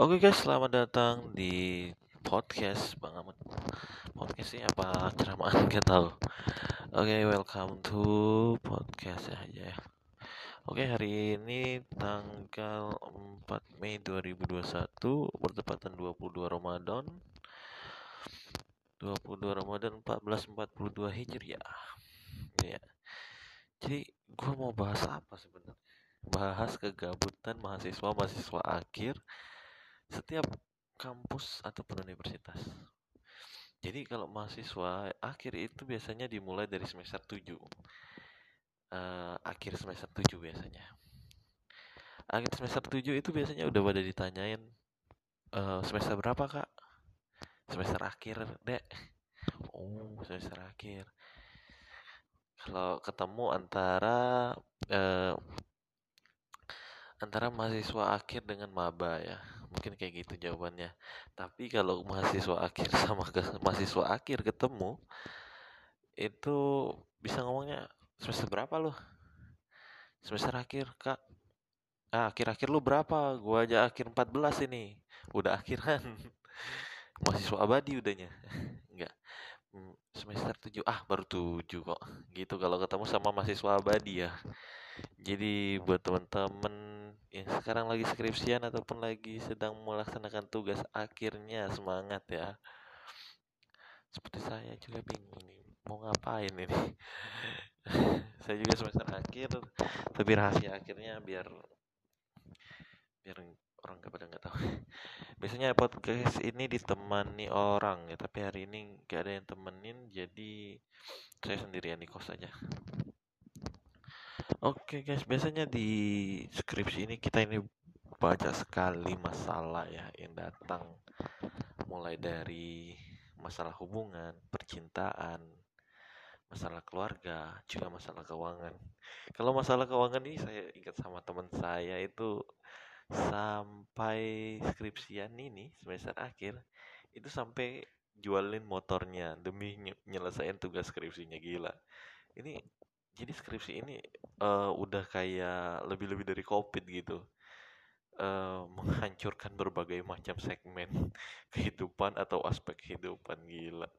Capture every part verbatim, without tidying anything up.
Oke guys, selamat datang di podcast Bang Amut. Podcast ini apa? Ceramaan, gak tahu. Oke, welcome to podcast aja ya. Oke, hari ini tanggal empat Mei dua ribu dua puluh satu, bertepatan dua puluh dua Ramadan. dua puluh dua Ramadan seribu empat ratus empat puluh dua Hijriah. Ya. Jadi, gua mau bahas apa sebenarnya? Bahas kegabutan mahasiswa-mahasiswa akhir setiap kampus ataupun universitas. Jadi kalau mahasiswa akhir itu biasanya dimulai dari semester tujuh, uh, akhir semester tujuh biasanya. Akhir semester tujuh itu biasanya udah pada ditanyain, uh, semester berapa kak? Semester akhir dek. Oh semester akhir. Kalau ketemu antara uh, antara mahasiswa akhir dengan maba ya, mungkin kayak gitu jawabannya. Tapi kalau mahasiswa akhir sama ke, mahasiswa akhir ketemu, itu bisa ngomongnya semester berapa lo? Semester akhir kak. Ah, akhir-akhir lu berapa? Gua aja akhir empat belas ini. Udah akhiran. Mahasiswa abadi udahnya. Enggak. Semester tujuh, ah baru tujuh kok. Gitu kalau ketemu sama mahasiswa abadi ya. Jadi buat teman-teman yang sekarang lagi skripsian ataupun lagi sedang melaksanakan tugas akhirnya, semangat ya. Seperti saya juga bingung nih mau ngapain ini. Saya juga semester akhir, tapi rahasia akhirnya biar biar orang gak pada nggak tahu. Biasanya podcast ini ditemani orang ya, tapi hari ini nggak ada yang temenin, jadi saya sendirian di kos aja. Oke guys, biasanya di skripsi ini kita ini baca sekali masalah ya yang datang, mulai dari masalah hubungan, percintaan, masalah keluarga, juga masalah keuangan. Kalau masalah keuangan ini saya ingat sama teman saya itu sampai skripsian ini semester akhir itu sampai jualin motornya demi nyelesain tugas skripsinya, gila. Ini jadi skripsi ini uh, udah kayak lebih-lebih dari COVID gitu, uh, menghancurkan berbagai macam segmen kehidupan atau aspek kehidupan, gila.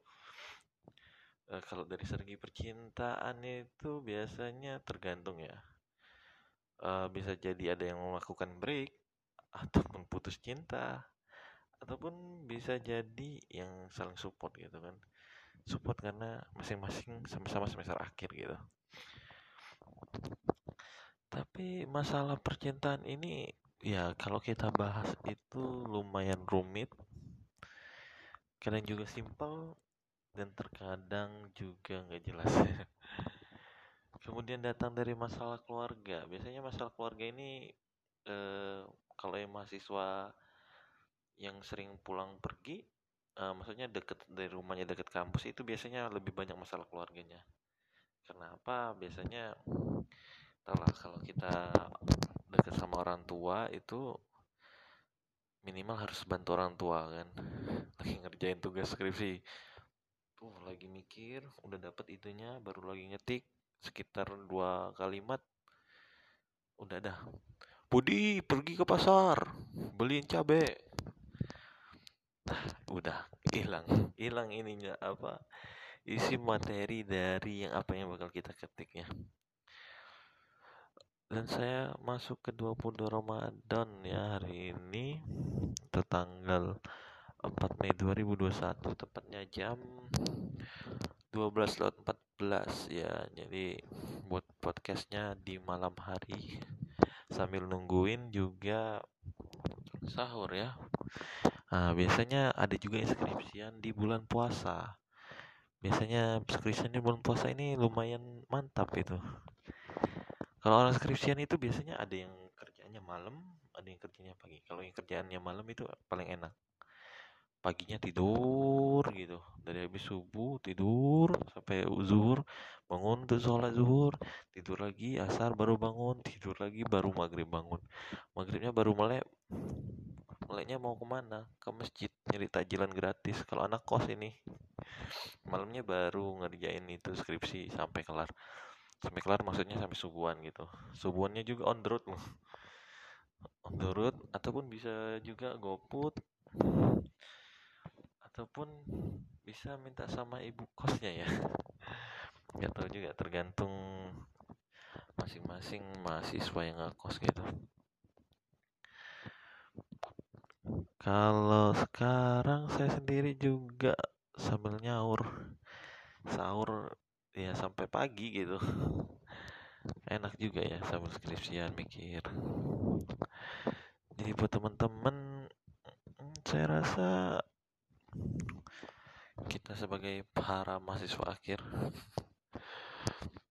Uh, kalau dari segi percintaan itu biasanya tergantung ya, uh, bisa jadi ada yang melakukan break ataupun putus cinta, ataupun bisa jadi yang saling support gitu kan, support karena masing-masing sama-sama semester akhir gitu. Tapi masalah percintaan ini ya kalau kita bahas itu lumayan rumit, kadang juga simpel, dan terkadang juga nggak jelas. Kemudian datang dari masalah keluarga. Biasanya masalah keluarga ini eh, kalau yang mahasiswa yang sering pulang pergi, eh, maksudnya deket dari rumahnya, deket kampus, itu biasanya lebih banyak masalah keluarganya. Kenapa? Biasanya tau lah, kalau kita dekat sama orang tua itu minimal harus bantu orang tua kan, lagi ngerjain tugas skripsi tuh, lagi mikir, udah dapet itunya, baru lagi ngetik sekitar dua kalimat udah dah, Budi pergi ke pasar beliin cabe, nah, udah hilang hilang ininya apa isi materi dari yang apa yang bakal kita ketiknya. Dan saya masuk ke dua puluh dua Ramadan ya hari ini, tertanggal empat Mei dua ribu dua puluh satu, tepatnya jam dua belas lewat empat belas ya. Jadi buat podcastnya di malam hari sambil nungguin juga sahur ya. Nah, biasanya ada juga skripsian di bulan puasa. Biasanya skripsian di bulan puasa ini lumayan mantap itu. Kalau orang skripsian itu biasanya ada yang kerjaannya malam, ada yang kerjanya pagi. Kalau yang kerjaannya malam itu paling enak. Paginya tidur gitu. Dari habis subuh tidur sampai zuhur, bangun terus sholat zuhur, tidur lagi asar baru bangun, tidur lagi baru maghrib bangun. Maghribnya baru melek. Meleknya mau kemana? Ke masjid nyari takjilan gratis. Kalau anak kos ini malamnya baru ngerjain itu skripsi sampai kelar. Sampai kelar maksudnya sampai subuhan gitu. Subuhannya juga on the road loh. Doorut ataupun bisa juga GoFood ataupun bisa minta sama ibu kosnya ya. Nggak tahu juga, tergantung masing-masing mahasiswa yang ngekos gitu. Kalau sekarang saya sendiri juga sambil nyaur sahur ya sampai pagi gitu. Enak juga ya sambil skripsian mikir. Jadi buat teman-teman, saya rasa kita sebagai para mahasiswa akhir,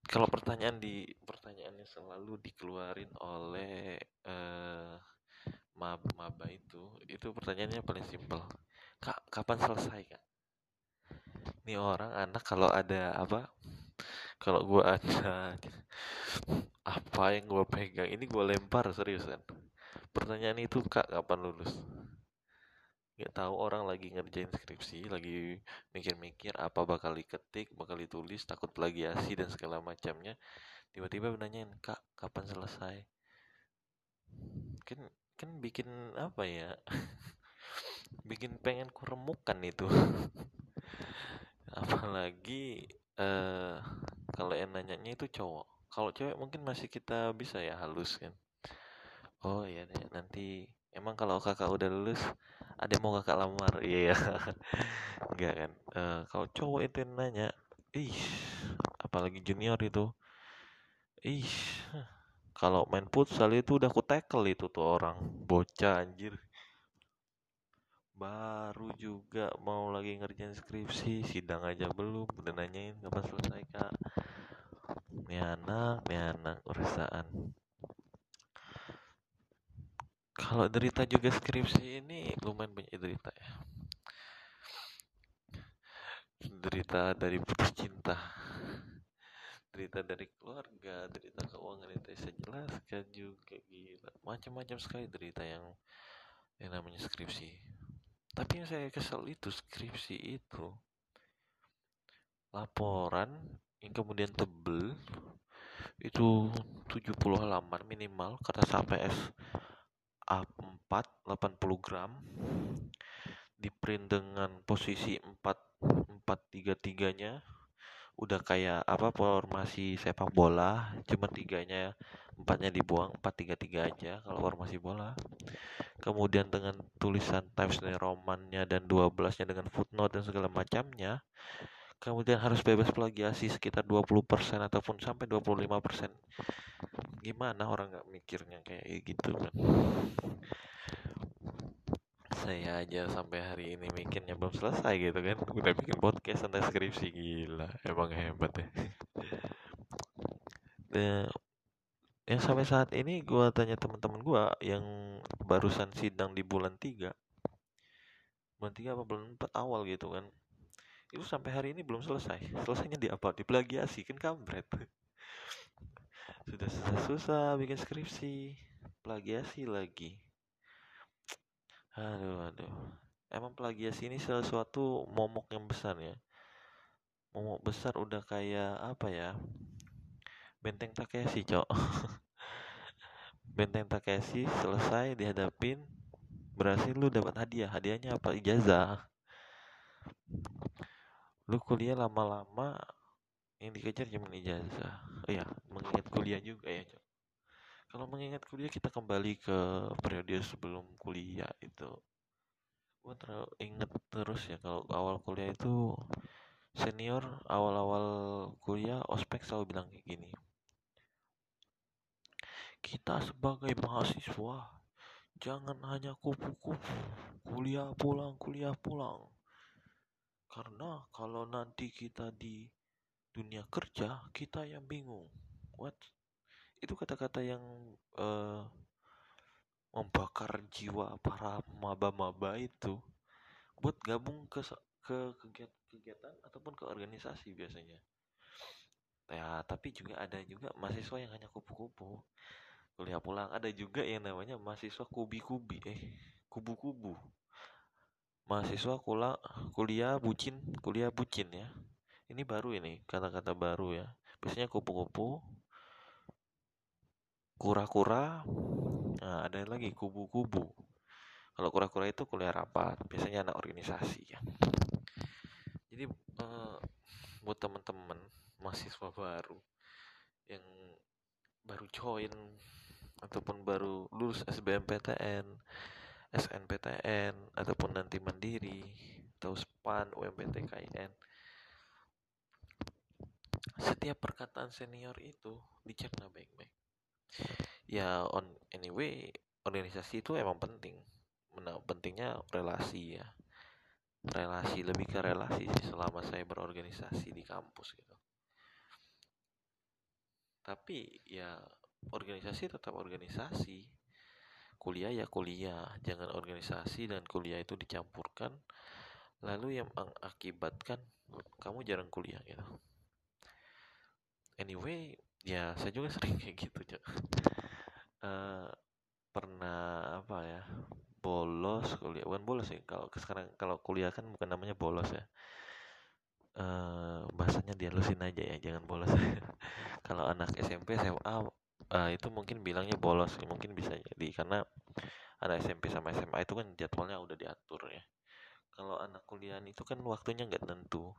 kalau pertanyaan di pertanyaannya selalu dikeluarin oleh eh, maba-maba itu, itu pertanyaannya paling simpel. Kak, kapan selesai kak? Ini orang anak kalau ada apa? Kalau gue ada apa yang gue pegang ini gue lempar seriusan. Pertanyaan itu kak kapan lulus? Gak tahu, orang lagi ngerjain skripsi, lagi mikir-mikir apa bakal diketik, bakal ditulis, takut plagiasi dan segala macamnya. Tiba-tiba nanyain kak kapan selesai? Kan kan bikin apa ya? Bikin pengen kuremukan itu. Apalagi Uh, kalau yang nanyanya itu cowok. Kalau cewek mungkin masih kita bisa ya halus kan. Oh iya deh, nanti emang kalau kakak udah lulus ada mau kakak lamar? Iya yeah. Enggak kan. uh, Kalau cowok itu yang nanya, ih, apalagi junior itu, ih, kalau main futsal itu udah ku tackle itu tuh orang. Bocah anjir, baru juga mau lagi ngerjain skripsi, sidang aja belum udah nanyain kapan selesai kak. Nih anak, nih anak urusan. Kalau derita juga skripsi ini lumayan banyak derita ya. Derita dari putus cinta, derita dari keluarga, derita keuangan itu saya jelaskan juga, gila, macam-macam sekali derita yang yang namanya skripsi. Tapi yang saya kesel itu skripsi itu laporan yang kemudian tebel itu tujuh puluh halaman minimal, kertas A P S A empat delapan puluh gram, diprint dengan posisi empat empat tiga tiganya, udah kayak apa formasi sepak bola, cuma tiganya, empatnya dibuang, empat tiga tiga aja kalau formasi bola. Kemudian dengan tulisan Times New Roman-nya dan dua belasnya dengan footnote dan segala macamnya. Kemudian harus bebas plagiasi sekitar dua puluh persen ataupun sampai dua puluh lima persen. Gimana orang nggak mikirnya kayak gitu kan? Saya aja sampai hari ini mikirnya belum selesai gitu kan. Udah bikin podcast tentang skripsi, gila, emang hebat ya. The ya sampai saat ini gue tanya teman-teman gue yang barusan sidang di bulan tiga bulan tiga apa bulan empat awal gitu kan, itu sampai hari ini belum selesai. Selesainya di apa? Di plagiasi kan, kampret. Sudah susah-susah bikin skripsi, plagiasi lagi. Aduh aduh, emang plagiasi ini sesuatu momok yang besar ya. Momok besar udah kayak apa ya, Benteng Takeshi, cok. Benteng Takeshi selesai dihadapin, berhasil, lu dapat hadiah. Hadiahnya apa? Ijazah. Lu kuliah lama-lama yang dikejar cuma ijazah. Oh iya, mengingat kuliah juga ya, cok. Kalau mengingat kuliah kita kembali ke periode sebelum kuliah itu. Gua terlalu inget terus ya, kalau awal kuliah itu senior awal-awal kuliah ospek selalu bilang kayak gini. Kita sebagai mahasiswa jangan hanya kupu-kupu, kuliah pulang, kuliah pulang. Karena kalau nanti kita di dunia kerja, kita yang bingung. What? Itu kata-kata yang uh, membakar jiwa para maba-maba itu buat gabung ke ke kegiatan ataupun ke organisasi biasanya. Ya, tapi juga ada juga mahasiswa yang hanya kupu-kupu, kuliah pulang. Ada juga yang namanya mahasiswa kubi-kubi, eh kubu-kubu. Mahasiswa kula, kuliah bucin, kuliah bucin ya. Ini baru ini, kata-kata baru ya. Biasanya kupu-kupu, kura-kura, nah, ada lagi kubu-kubu. Kalau kura-kura itu kuliah rapat, biasanya anak organisasi ya. Jadi eh, buat teman-teman mahasiswa baru yang baru join ataupun baru lulus S B M P T N, S N P T N ataupun nanti mandiri atau S P A N, U M P T K I N, setiap perkataan senior itu dicek nah baik-baik. Ya on anyway, organisasi itu emang penting. Nah, pentingnya relasi ya. Relasi, lebih ke relasi sih selama saya berorganisasi di kampus gitu. Tapi ya organisasi tetap organisasi. Kuliah ya kuliah, jangan organisasi dan kuliah itu dicampurkan lalu yang mengakibatkan kamu jarang kuliah gitu. Anyway, ya saya juga sering kayak gitu. Uh, pernah apa ya? bolos kuliah, bukan bolos sih. Kalau sekarang kalau kuliah kan bukan namanya bolos ya. Uh, bahasanya dihalusin aja ya, jangan bolos. Kalau anak S M P S M A uh, itu mungkin bilangnya bolos, mungkin bisa jadi karena anak S M P sama S M A itu kan jadwalnya udah diatur ya. Kalau anak kuliahan itu kan waktunya nggak tentu.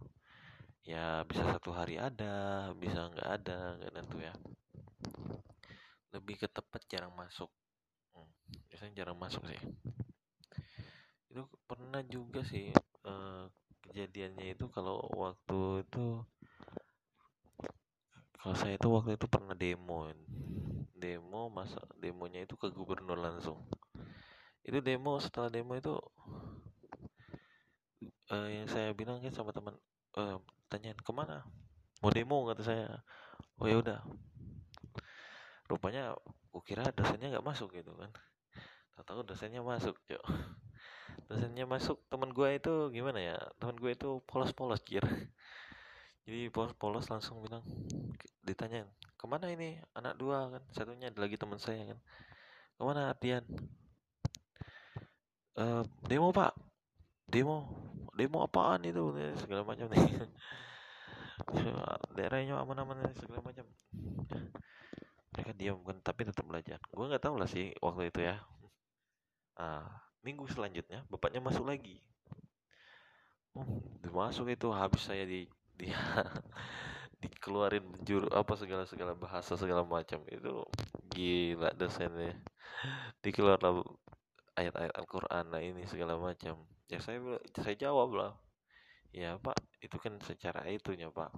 Ya bisa satu hari ada, bisa nggak ada, nggak tentu ya. Lebih ke tepat jarang masuk, hmm, biasanya jarang masuk sih. Itu pernah juga sih eh, kejadiannya itu kalau waktu itu, kalau saya itu waktu itu pernah demo, demo masa demonya itu ke gubernur langsung. Itu demo, setelah demo itu eh, yang saya bilang kan sama teman, eh, tanyain kemana mau demo kata saya. Oh ya udah, rupanya kukira dosennya nggak masuk gitu kan, tahu-tahu dosennya masuk cok. Dosennya masuk, teman gue itu gimana ya, teman gue itu polos-polos kira, jadi polos-polos langsung bilang, ditanyain kemana ini anak dua kan, satunya ada lagi teman saya kan, kemana Ardian? E, demo pak, demo. Demo apaan itu segala macam nih. Daerahnya aman-aman segala macam. Mereka diam kan, tapi tetap belajar. Gue nggak tahu lah sih waktu itu ya. Nah, minggu selanjutnya bapaknya masuk lagi. Oh, masuk itu habis saya di dia dikeluarin juru apa segala segala bahasa segala macam itu, gila dosennya. Dikeluarin ayat-ayat Al-Quran lah ini segala macam. Ya saya saya jawab lah, ya pak itu kan secara itunya pak,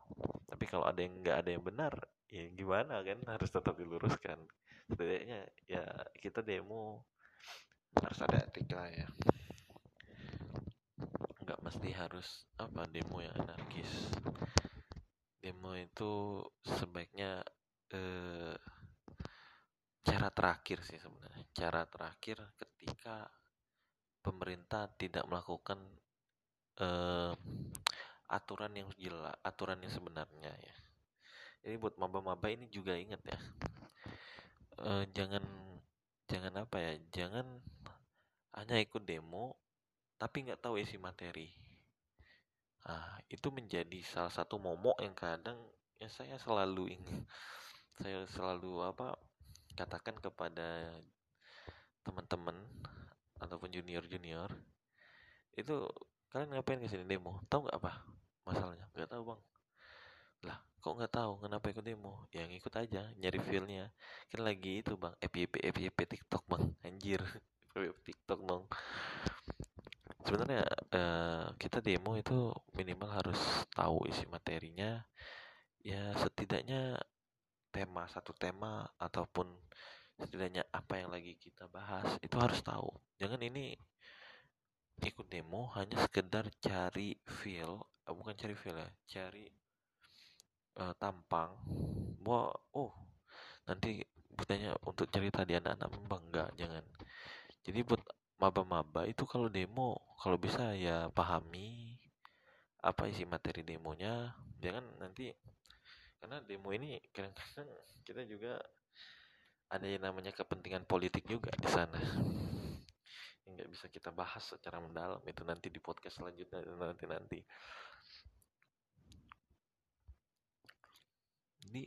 tapi kalau ada yang nggak ada yang benar ya gimana kan, harus tetap diluruskan. Setidaknya ya kita demo harus ada etika ya, nggak mesti harus apa demo yang anarkis. Demo itu sebaiknya eh, cara terakhir sih sebenarnya, cara terakhir ketika pemerintah tidak melakukan uh, aturan yang jelas, aturan yang sebenarnya ya. Jadi buat maba-maba ini juga ingat ya, uh, jangan jangan apa ya, jangan hanya ikut demo tapi nggak tahu isi materi. Nah, itu menjadi salah satu momok yang kadang ya saya selalu ingin, saya selalu apa katakan kepada teman-teman ataupun junior-junior itu, kalian ngapain kesini demo? Tahu nggak apa masalahnya? Nggak tahu bang. Lah kok nggak tahu, kenapa ikut demo? Yang ikut aja, nyari feelnya kan lagi itu bang, F Y P F Y P TikTok bang, anjir F Y P TikTok dong. Sebenarnya eh, kita demo itu minimal harus tahu isi materinya ya, setidaknya tema satu tema ataupun setidaknya apa yang lagi kita bahas itu harus tahu. Jangan ini ikut demo hanya sekedar cari feel, eh, bukan cari feel ya, cari uh, tampang. Wah, oh nanti bukannya untuk cerita di anak-anak membangga, jangan. Jadi buat maba-maba itu kalau demo kalau bisa ya pahami apa isi materi demonya, jangan nanti karena demo ini kadang-kadang kita juga ada yang namanya kepentingan politik juga di sana. Nggak bisa kita bahas secara mendalam itu nanti di podcast selanjutnya, nanti nanti. Jadi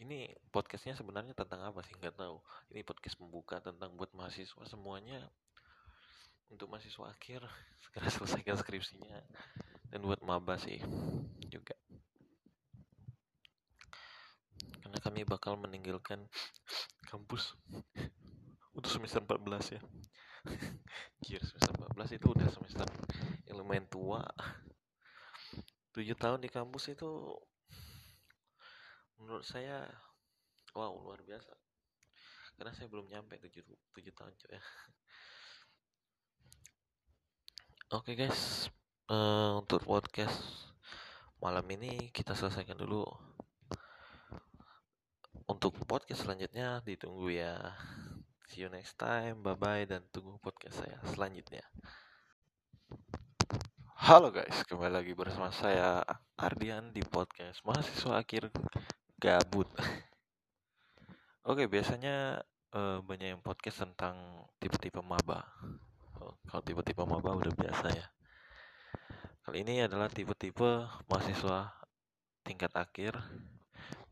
Ini podcastnya sebenarnya tentang apa sih? Nggak tahu. Ini podcast pembuka tentang buat mahasiswa semuanya. Untuk mahasiswa akhir, segera selesaikan skripsinya. Dan buat maba sih juga. Karena kami bakal meninggalkan kampus untuk semester empat belas ya. Kira semester empat belas itu udah semester yang lumayan tua. tujuh tahun di kampus itu menurut saya wow, luar biasa. Karena saya belum nyampe tujuh tahun cuy ya. Oke guys, uh, untuk podcast malam ini kita selesaikan dulu. Untuk podcast selanjutnya ditunggu ya. See you next time. Bye bye dan tunggu podcast saya selanjutnya. Halo guys, kembali lagi bersama saya Ardian di podcast mahasiswa akhir gabut. Oke, biasanya uh, banyak yang podcast tentang tipe-tipe maba. Oh, kalau tipe-tipe maba udah biasa ya. Kali ini adalah tipe-tipe mahasiswa tingkat akhir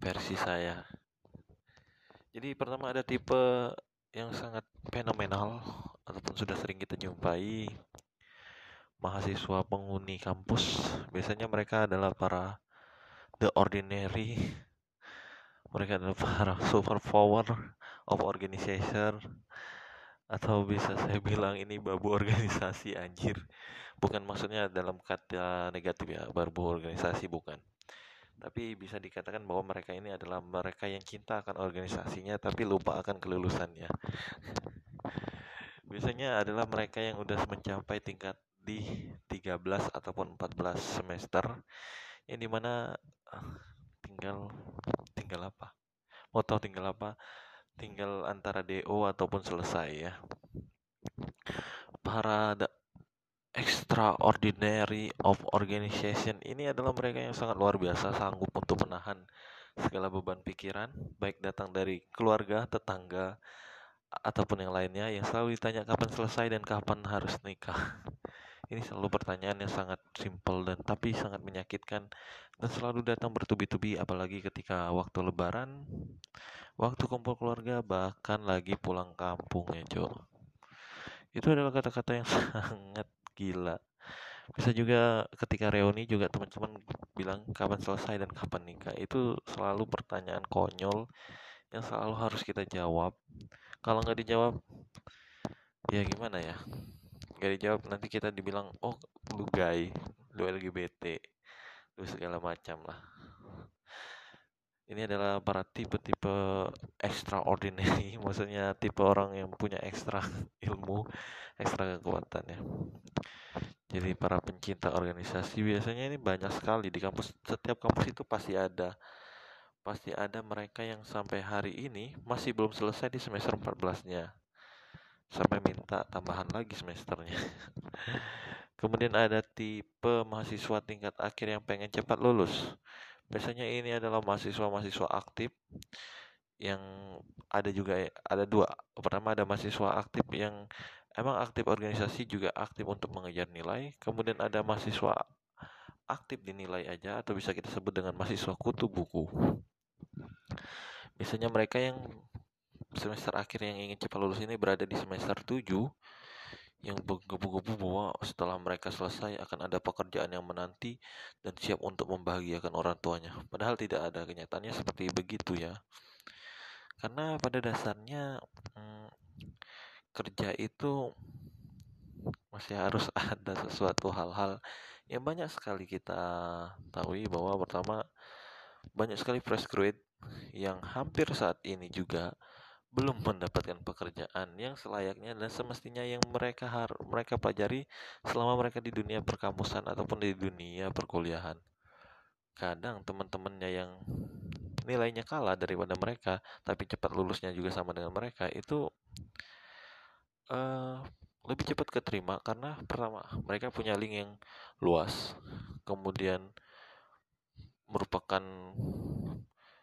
versi saya. Jadi pertama ada tipe yang sangat fenomenal ataupun sudah sering kita jumpai, mahasiswa penghuni kampus. Biasanya mereka adalah para the ordinary. Mereka adalah para superpower of organization, atau bisa saya bilang ini babu organisasi anjir. Bukan maksudnya dalam kata negatif ya, babu organisasi bukan. Tapi bisa dikatakan bahwa mereka ini adalah mereka yang cinta akan organisasinya tapi lupa akan kelulusannya. Biasanya adalah mereka yang udah mencapai tingkat di tiga belas ataupun empat belas semester, yang dimana tinggal tinggal apa? Mau tahu tinggal apa? Tinggal antara D O ataupun selesai ya. Para the extraordinary of organization ini adalah mereka yang sangat luar biasa, sanggup untuk menahan segala beban pikiran, baik datang dari keluarga, tetangga, ataupun yang lainnya, yang selalu ditanya kapan selesai dan kapan harus nikah. Ini selalu pertanyaan yang sangat simple dan tapi sangat menyakitkan dan selalu datang bertubi-tubi, apalagi ketika waktu lebaran, waktu kumpul keluarga, bahkan lagi pulang kampung ya, Jo. Itu adalah kata-kata yang sangat gila. Bisa juga ketika reuni juga teman-teman bilang kapan selesai dan kapan nikah. Itu selalu pertanyaan konyol yang selalu harus kita jawab. Kalau nggak dijawab, ya gimana ya? Gak dijawab nanti kita dibilang oh lu gay, lu L G B T, lu segala macam lah. Ini adalah para tipe-tipe extraordinary, maksudnya tipe orang yang punya ekstra ilmu, ekstra kekuatan ya. Jadi para pencinta organisasi biasanya ini banyak sekali di kampus. Setiap kampus itu pasti ada pasti ada mereka yang sampai hari ini masih belum selesai di semester empat belasnya. Sampai minta tambahan lagi semesternya. Kemudian ada tipe mahasiswa tingkat akhir yang pengen cepat lulus. Biasanya ini adalah mahasiswa-mahasiswa aktif yang ada juga ada dua. Pertama ada mahasiswa aktif yang emang aktif organisasi juga aktif untuk mengejar nilai. Kemudian ada mahasiswa aktif dinilai aja atau bisa kita sebut dengan mahasiswa kutu buku. Biasanya mereka yang semester akhir yang ingin cepat lulus ini berada di semester tujuh yang menggebu-gebu bahwa setelah mereka selesai akan ada pekerjaan yang menanti dan siap untuk membahagiakan orang tuanya. Padahal tidak ada kenyataannya seperti begitu ya. Karena pada dasarnya hmm, kerja itu masih harus ada sesuatu hal-hal yang banyak sekali kita tahu bahwa pertama banyak sekali fresh graduate yang hampir saat ini juga belum mendapatkan pekerjaan yang selayaknya dan semestinya yang mereka har- mereka pelajari selama mereka di dunia perkampusan ataupun di dunia perkuliahan. Kadang teman-temannya yang nilainya kalah daripada mereka, tapi cepat lulusnya juga sama dengan mereka, itu uh, lebih cepat keterima karena pertama mereka punya link yang luas, kemudian merupakan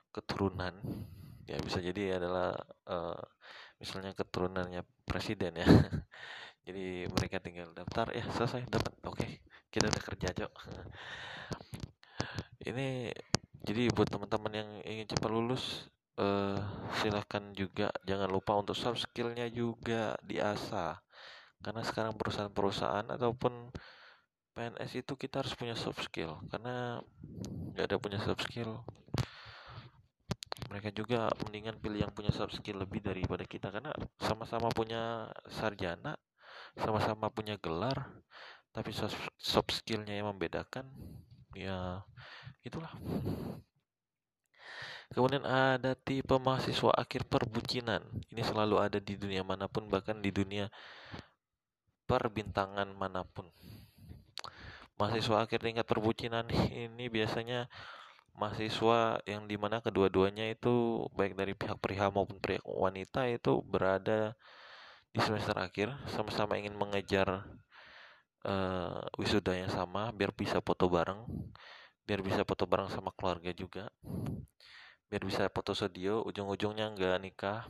keturunan. Ya bisa jadi adalah uh, misalnya keturunannya presiden ya. Jadi mereka tinggal daftar ya selesai dapat. Oke, okay. Kita udah kerja, Cok. Ini Jadi buat teman-teman yang ingin cepat lulus, eh, silahkan juga jangan lupa untuk soft skillnya juga diasah, karena sekarang perusahaan-perusahaan ataupun P N S itu kita harus punya soft skill, karena nggak ada punya soft skill mereka juga mendingan pilih yang punya soft skill lebih daripada kita, karena sama-sama punya sarjana, sama-sama punya gelar, tapi soft, soft skillnya yang membedakan ya itulah. Kemudian ada tipe mahasiswa akhir perbucinan. Ini selalu ada di dunia manapun, bahkan di dunia perbintangan manapun. Mahasiswa akhir tingkat perbucinan ini biasanya mahasiswa yang dimana kedua-duanya itu, baik dari pihak pria maupun pihak wanita, itu berada di semester akhir, sama-sama ingin mengejar uh, wisuda yang sama, biar bisa foto bareng, biar bisa foto bareng sama keluarga juga, biar bisa foto studio, ujung-ujungnya nggak nikah,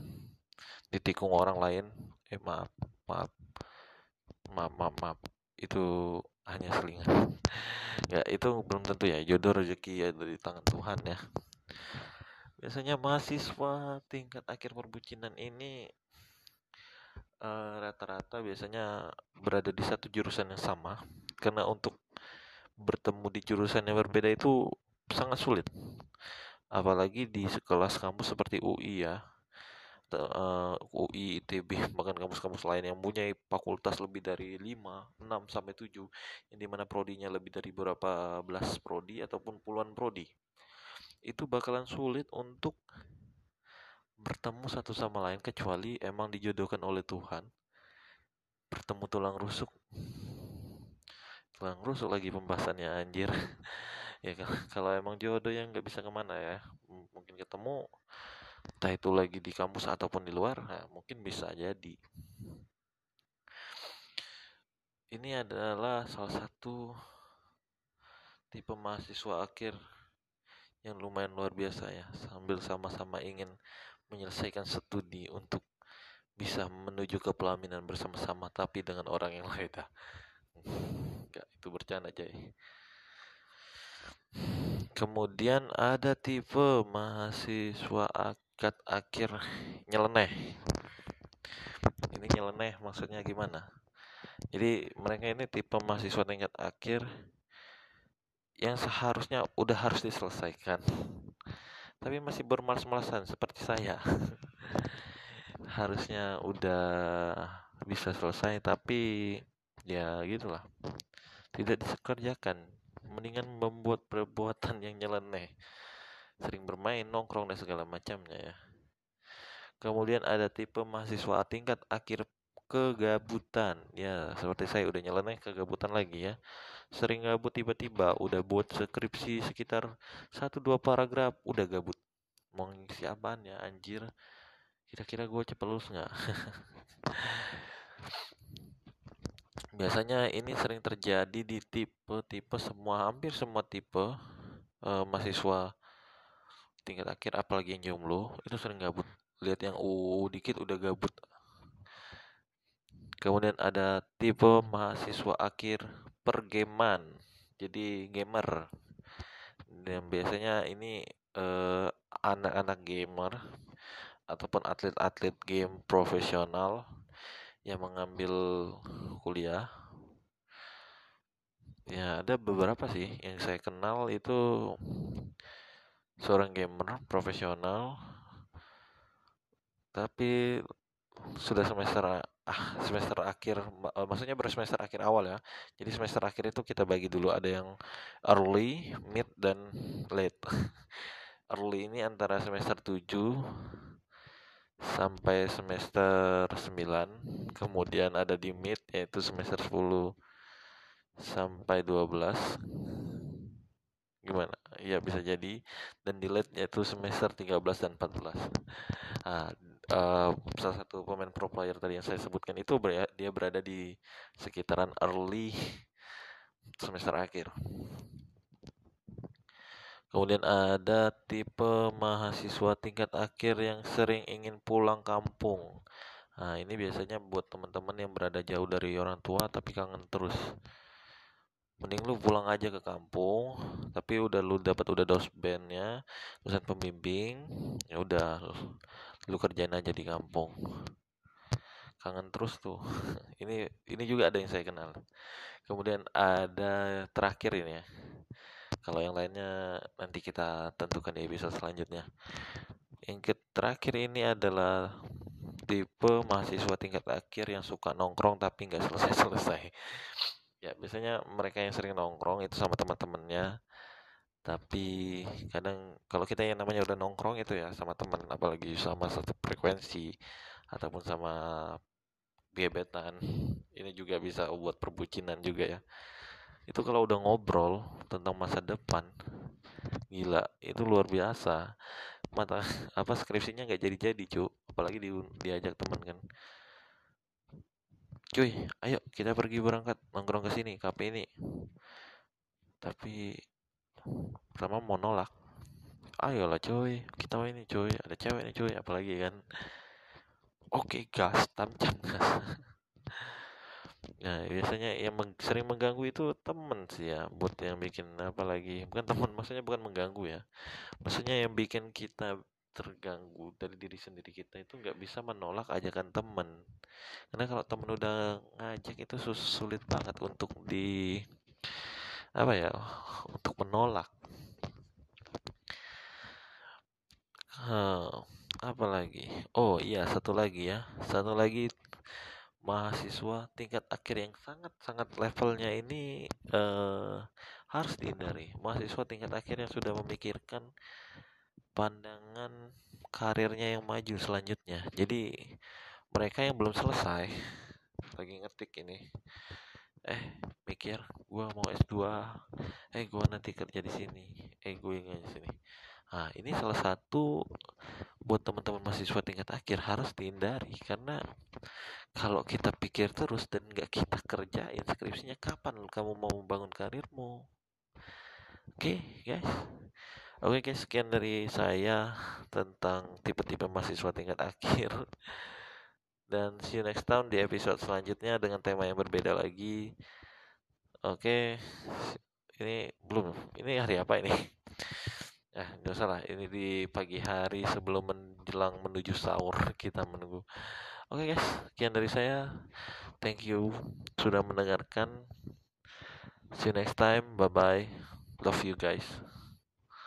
ditikung orang lain. Eh maaf, maaf, maaf, maaf, maaf. Itu hanya selingan. Ya itu belum tentu ya, jodoh rezeki ya dari tangan Tuhan ya. Biasanya mahasiswa tingkat akhir perbucinan ini eh, rata-rata biasanya berada di satu jurusan yang sama, karena untuk bertemu di jurusan yang berbeda itu sangat sulit. Apalagi di sekelas kampus seperti U I ya, U I, I T B, bahkan kampus-kampus lain yang punya fakultas lebih dari lima, enam, sampai tujuh, yang dimana prodinya lebih dari berapa belas prodi ataupun puluhan prodi, itu bakalan sulit untuk bertemu satu sama lain, kecuali emang dijodohkan oleh Tuhan, bertemu tulang rusuk. Tulang rusuk lagi pembahasannya, anjir. Ya kalau emang jodoh yang nggak bisa kemana ya, M- mungkin ketemu entah itu lagi di kampus ataupun di luar, nah, mungkin bisa jadi. Ini adalah salah satu tipe mahasiswa akhir yang lumayan luar biasa ya, sambil sama-sama ingin menyelesaikan studi untuk bisa menuju ke pelaminan bersama-sama, tapi dengan orang yang lain. Enggak, itu bercanda aja ya. Kemudian ada tipe mahasiswa akad akhir nyeleneh. Ini nyeleneh maksudnya gimana? Jadi mereka ini tipe mahasiswa tingkat akhir yang seharusnya udah harus diselesaikan, tapi masih bermalas-malasan seperti saya. Harusnya udah bisa selesai, tapi ya gitulah, tidak dikerjakan. Mendingan membuat perbuatan yang nyeleneh, sering bermain, nongkrong, dan segala macamnya ya. Kemudian ada tipe mahasiswa tingkat akhir kegabutan. Ya, seperti saya udah nyeleneh, kegabutan lagi ya. Sering gabut tiba-tiba, udah buat skripsi sekitar satu dua paragraf, udah gabut. Mau ngisi apaan ya, anjir. Kira-kira gue cepet lulus gak? Biasanya ini sering terjadi di tipe-tipe semua, hampir semua tipe e, mahasiswa tingkat akhir, apalagi yang jomblo, itu sering gabut. Lihat yang U U dikit udah gabut. Kemudian ada tipe mahasiswa akhir pergeman, jadi gamer. Dan biasanya ini e, anak-anak gamer ataupun atlet-atlet game profesional yang mengambil kuliah. Ya ada beberapa sih yang saya kenal itu seorang gamer profesional, tapi sudah semester ah semester akhir, maksudnya baru semester akhir awal ya. Jadi semester akhir itu kita bagi dulu, ada yang early, mid, dan late. Early ini antara semester tujuh sampai semester sembilan, kemudian ada di mid yaitu semester sepuluh sampai dua belas, gimana? Ya bisa jadi. Dan di late yaitu semester tiga belas dan empat belas. Nah, uh, salah satu pemain pro player tadi yang saya sebutkan itu ber- dia berada di sekitaran early semester akhir. Kemudian ada tipe mahasiswa tingkat akhir yang sering ingin pulang kampung. Nah, ini biasanya buat teman-teman yang berada jauh dari orang tua tapi kangen terus. Mending lu pulang aja ke kampung, tapi udah lu dapat udah dosbennya, dosen pembimbing, ya udah lu kerjain aja di kampung. Kangen terus tuh. Ini ini juga ada yang saya kenal. Kemudian ada terakhir ini ya. Kalau yang lainnya nanti kita tentukan di episode selanjutnya. Yang terakhir ini adalah tipe mahasiswa tingkat akhir yang suka nongkrong tapi nggak selesai-selesai. Ya, biasanya mereka yang sering nongkrong itu sama teman-temannya, tapi kadang kalau kita yang namanya udah nongkrong itu ya sama teman, apalagi sama satu frekuensi ataupun sama gebetan, ini juga bisa buat perbucinan juga ya. Itu kalau udah ngobrol tentang masa depan, gila, itu luar biasa. Mata apa skripsinya nggak jadi-jadi, cu, apalagi di, diajak teman kan. Cuy, ayo kita pergi berangkat nongkrong ke sini, kafe ini. Tapi pertama mau nolak. Ayolah cuy, kita main ini cuy, ada cewek nih cuy, apalagi kan. Oke, gas, tancap gas. Nah, biasanya yang meng- sering mengganggu itu temen sih ya, buat yang bikin apalagi. Bukan temen, maksudnya bukan mengganggu ya. Maksudnya yang bikin kita terganggu dari diri sendiri kita itu nggak bisa menolak ajakan temen, karena kalau temen udah ngajak itu sulit banget untuk di apa ya untuk menolak. Hmm, apa lagi? Oh iya, satu lagi ya, satu lagi mahasiswa tingkat akhir yang sangat-sangat levelnya ini eh, harus dihindari. Mahasiswa tingkat akhir yang sudah memikirkan pandangan karirnya yang maju selanjutnya. Jadi mereka yang belum selesai lagi ngetik ini, eh mikir gue mau S dua, eh gue nanti kerja di sini, eh gue ingin di sini. Nah, ini salah satu buat teman-teman mahasiswa tingkat akhir harus dihindari, karena kalau kita pikir terus dan nggak kita kerjain skripsinya, kapan kamu mau membangun karirmu? Oke okay, guys. Oke guys, sekian dari saya tentang tipe-tipe mahasiswa tingkat akhir. Dan see you next time di episode selanjutnya dengan tema yang berbeda lagi. Oke, ini belum, ini hari apa ini? Ya, nggak salah, ini di pagi hari sebelum menjelang menuju sahur, kita menunggu. Oke guys, sekian dari saya. Thank you sudah mendengarkan. See you next time, bye-bye. Love you guys.